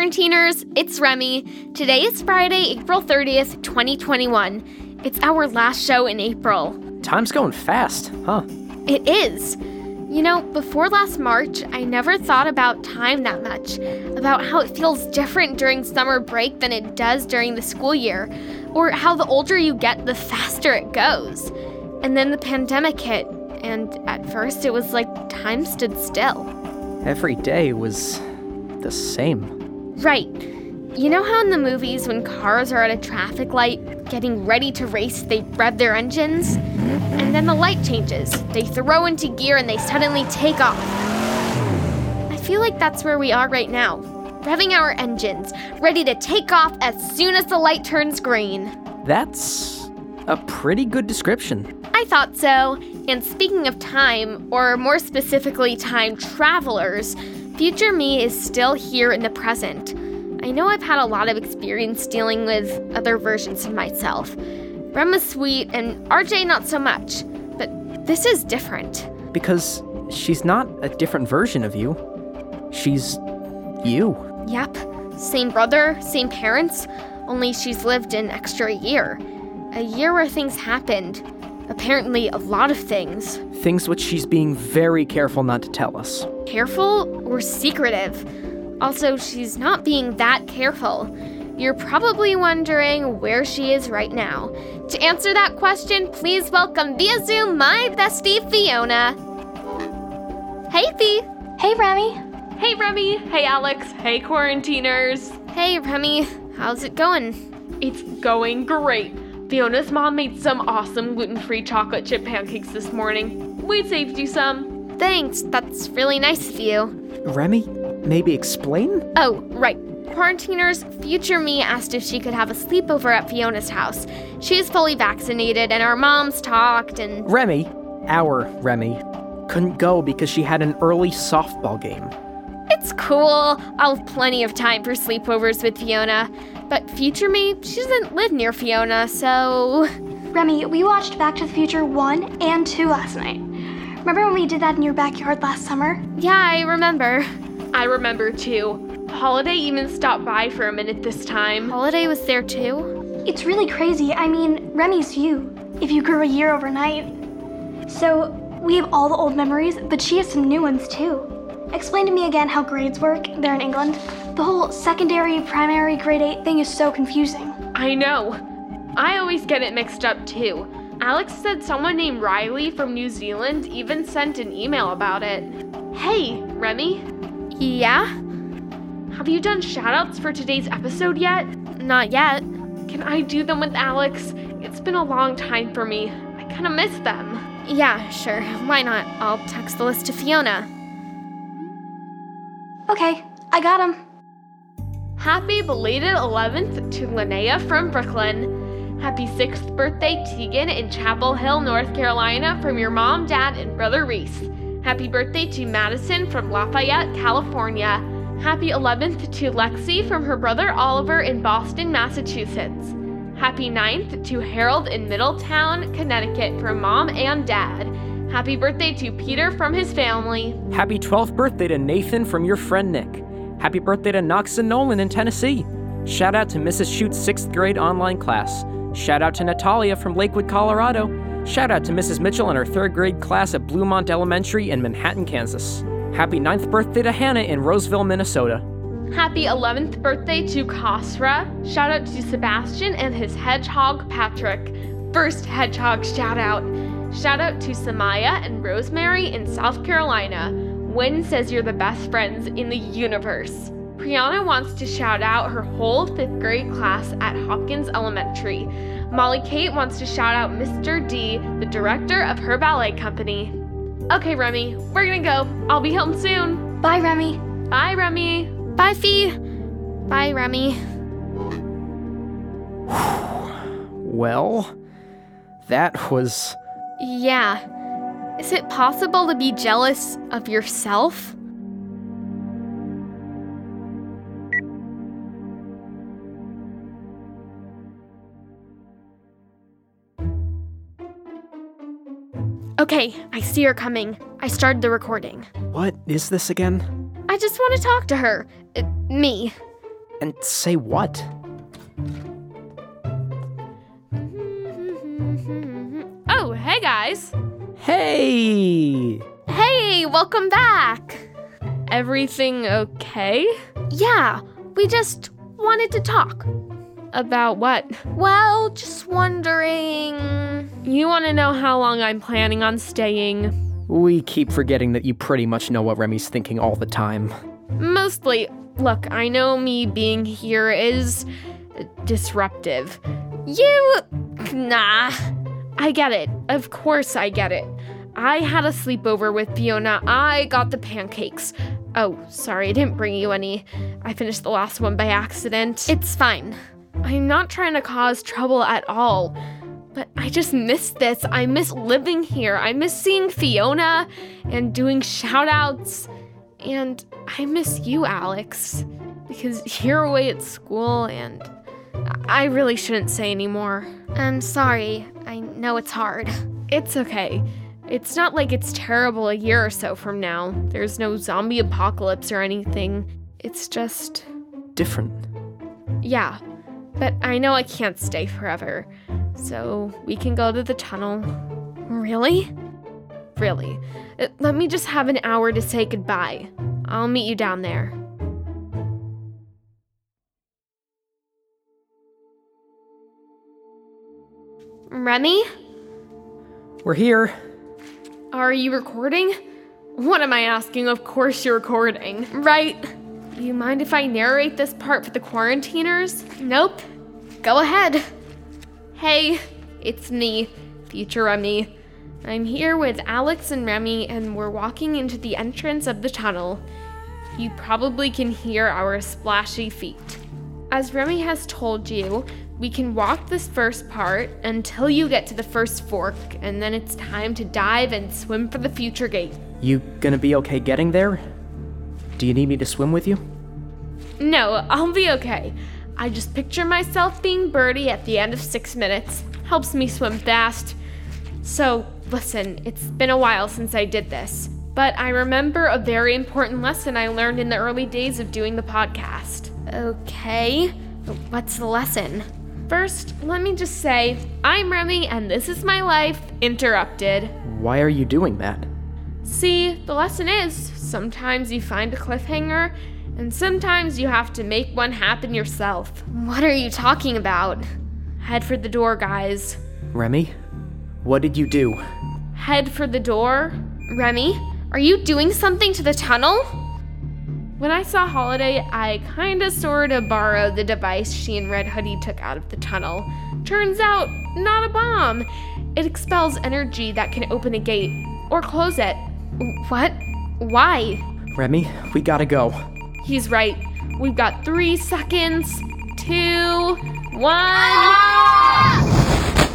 quarantiners, it's Remy. Today is Friday, April 30th, 2021. It's our last show in April. Time's going fast, huh? It is. You know, before last March, I never thought about time that much, about how it feels different during summer break than it does during the school year, or how the older you get, the faster it goes. And then the pandemic hit, and at first it was like time stood still. Every day was the same. Right. You know how in the movies when cars are at a traffic light, getting ready to race, they rev their engines? And then the light changes. They throw into gear and they suddenly take off. I feel like that's where we are right now, revving our engines, ready to take off as soon as the light turns green. That's a pretty good description. I thought so. And speaking of time, or more specifically time travelers, future me is still here in the present. I know I've had a lot of experience dealing with other versions of myself. Rem is sweet and RJ not so much, but this is different. Because she's not a different version of you. She's you. Yep. Same brother, same parents, only she's lived an extra year. A year where things happened. Apparently, a lot of things. Things which she's being very careful not to tell us. Careful or secretive? Also, she's not being that careful. You're probably wondering where she is right now. To answer that question, please welcome via Zoom my bestie, Fiona. Hey, Fee. Hey, Remy. Hey, Remy. Hey, Alex. Hey, quarantiners. Hey, Remy. How's it going? It's going great. Fiona's mom made some awesome gluten-free chocolate chip pancakes this morning. We saved you some. Thanks, that's really nice of you. Remy, maybe explain? Oh, right. Quarantiners, future me asked if she could have a sleepover at Fiona's house. She's fully vaccinated and our moms talked and... Remy, our Remy, couldn't go because she had an early softball game. It's cool. I'll have plenty of time for sleepovers with Fiona. But future me, she doesn't live near Fiona, so... Remy, we watched Back to the Future 1 and 2 last night. Remember when we did that in your backyard last summer? Yeah, I remember. I remember, too. Holiday even stopped by for a minute this time. Holiday was there, too? It's really crazy. I mean, Remy's you, if you grew a year overnight. So we have all the old memories, but she has some new ones, too. Explain to me again how grades work there in England. The whole secondary, primary, grade 8 thing is so confusing. I know. I always get it mixed up too. Alex said someone named Riley from New Zealand even sent an email about it. Hey, Remy. Yeah? Have you done shoutouts for today's episode yet? Not yet. Can I do them with Alex? It's been a long time for me. I kind of miss them. Yeah, sure. Why not? I'll text the list to Fiona. Okay, I got him. Happy belated 11th to Linnea from Brooklyn. Happy 6th birthday, Tegan, in Chapel Hill, North Carolina, from your mom, dad, and brother Reese. Happy birthday to Madison from Lafayette, California. Happy 11th to Lexi from her brother Oliver in Boston, Massachusetts. Happy 9th to Harold in Middletown, Connecticut, from mom and dad. Happy birthday to Peter from his family. Happy 12th birthday to Nathan from your friend Nick. Happy birthday to Knox and Nolan in Tennessee. Shout out to Mrs. Shute's 6th grade online class. Shout out to Natalia from Lakewood, Colorado. Shout out to Mrs. Mitchell and her 3rd grade class at Bluemont Elementary in Manhattan, Kansas. Happy 9th birthday to Hannah in Roseville, Minnesota. Happy 11th birthday to Khosra. Shout out to Sebastian and his hedgehog Patrick. First hedgehog shout out. Shout out to Samaya and Rosemary in South Carolina. Wynn says you're the best friends in the universe. Priyana wants to shout out her whole 5th grade class at Hopkins Elementary. Molly Kate wants to shout out Mr. D, the director of her ballet company. Okay, Remy, we're gonna go. I'll be home soon. Bye, Remy. Bye, Remy. Bye, Fee. Bye, Remy. Well, that was... Yeah. Is it possible to be jealous of yourself? Okay, I see her coming. I started the recording. What is this again? I just want to talk to her. Me. And say what? Oh, hey guys. Hey! Hey, welcome back. Everything okay? Yeah, we just wanted to talk. About what? Well, just wondering... You want to know how long I'm planning on staying? We keep forgetting that you pretty much know what Remy's thinking all the time. Mostly. Look, I know me being here is disruptive. Nah. I get it. Of course I get it. I had a sleepover with Fiona. I got the pancakes. Oh, sorry, I didn't bring you any. I finished the last one by accident. It's fine. I'm not trying to cause trouble at all, but I just miss this. I miss living here. I miss seeing Fiona and doing shout-outs. And I miss you, Alex, because you're away at school and I really shouldn't say anymore. I'm sorry. I know it's hard. It's okay. It's not like it's terrible a year or so from now. There's no zombie apocalypse or anything. It's just... different. Yeah. But I know I can't stay forever, so we can go to the tunnel. Really? Really. Let me just have an hour to say goodbye. I'll meet you down there. Remy? We're here. Are you recording? What am I asking? Of course you're recording, right? You mind if I narrate this part for the quarantiners? Nope. Go ahead. Hey, it's me, future Remy. I'm here with Alex and Remy, and we're walking into the entrance of the tunnel. You probably can hear our splashy feet. As Remy has told you, we can walk this first part until you get to the first fork, and then it's time to dive and swim for the future gate. You gonna be okay getting there? Do you need me to swim with you? No, I'll be okay. I just picture myself being Birdie at the end of 6 minutes. Helps me swim fast. So, listen, it's been a while since I did this, but I remember a very important lesson I learned in the early days of doing the podcast. Okay, what's the lesson? First, let me just say, I'm Remy and this is my life, interrupted. Why are you doing that? See, the lesson is, sometimes you find a cliffhanger, and sometimes you have to make one happen yourself. What are you talking about? Head for the door, guys. Remy, what did you do? Head for the door? Remy, are you doing something to the tunnel? When I saw Holiday, I kinda sorta borrowed the device she and Red Hoodie took out of the tunnel. Turns out, not a bomb. It expels energy that can open a gate, or close it. What? Why? Remy, we gotta go. He's right. We've got 3 seconds, 2, 1... Ah!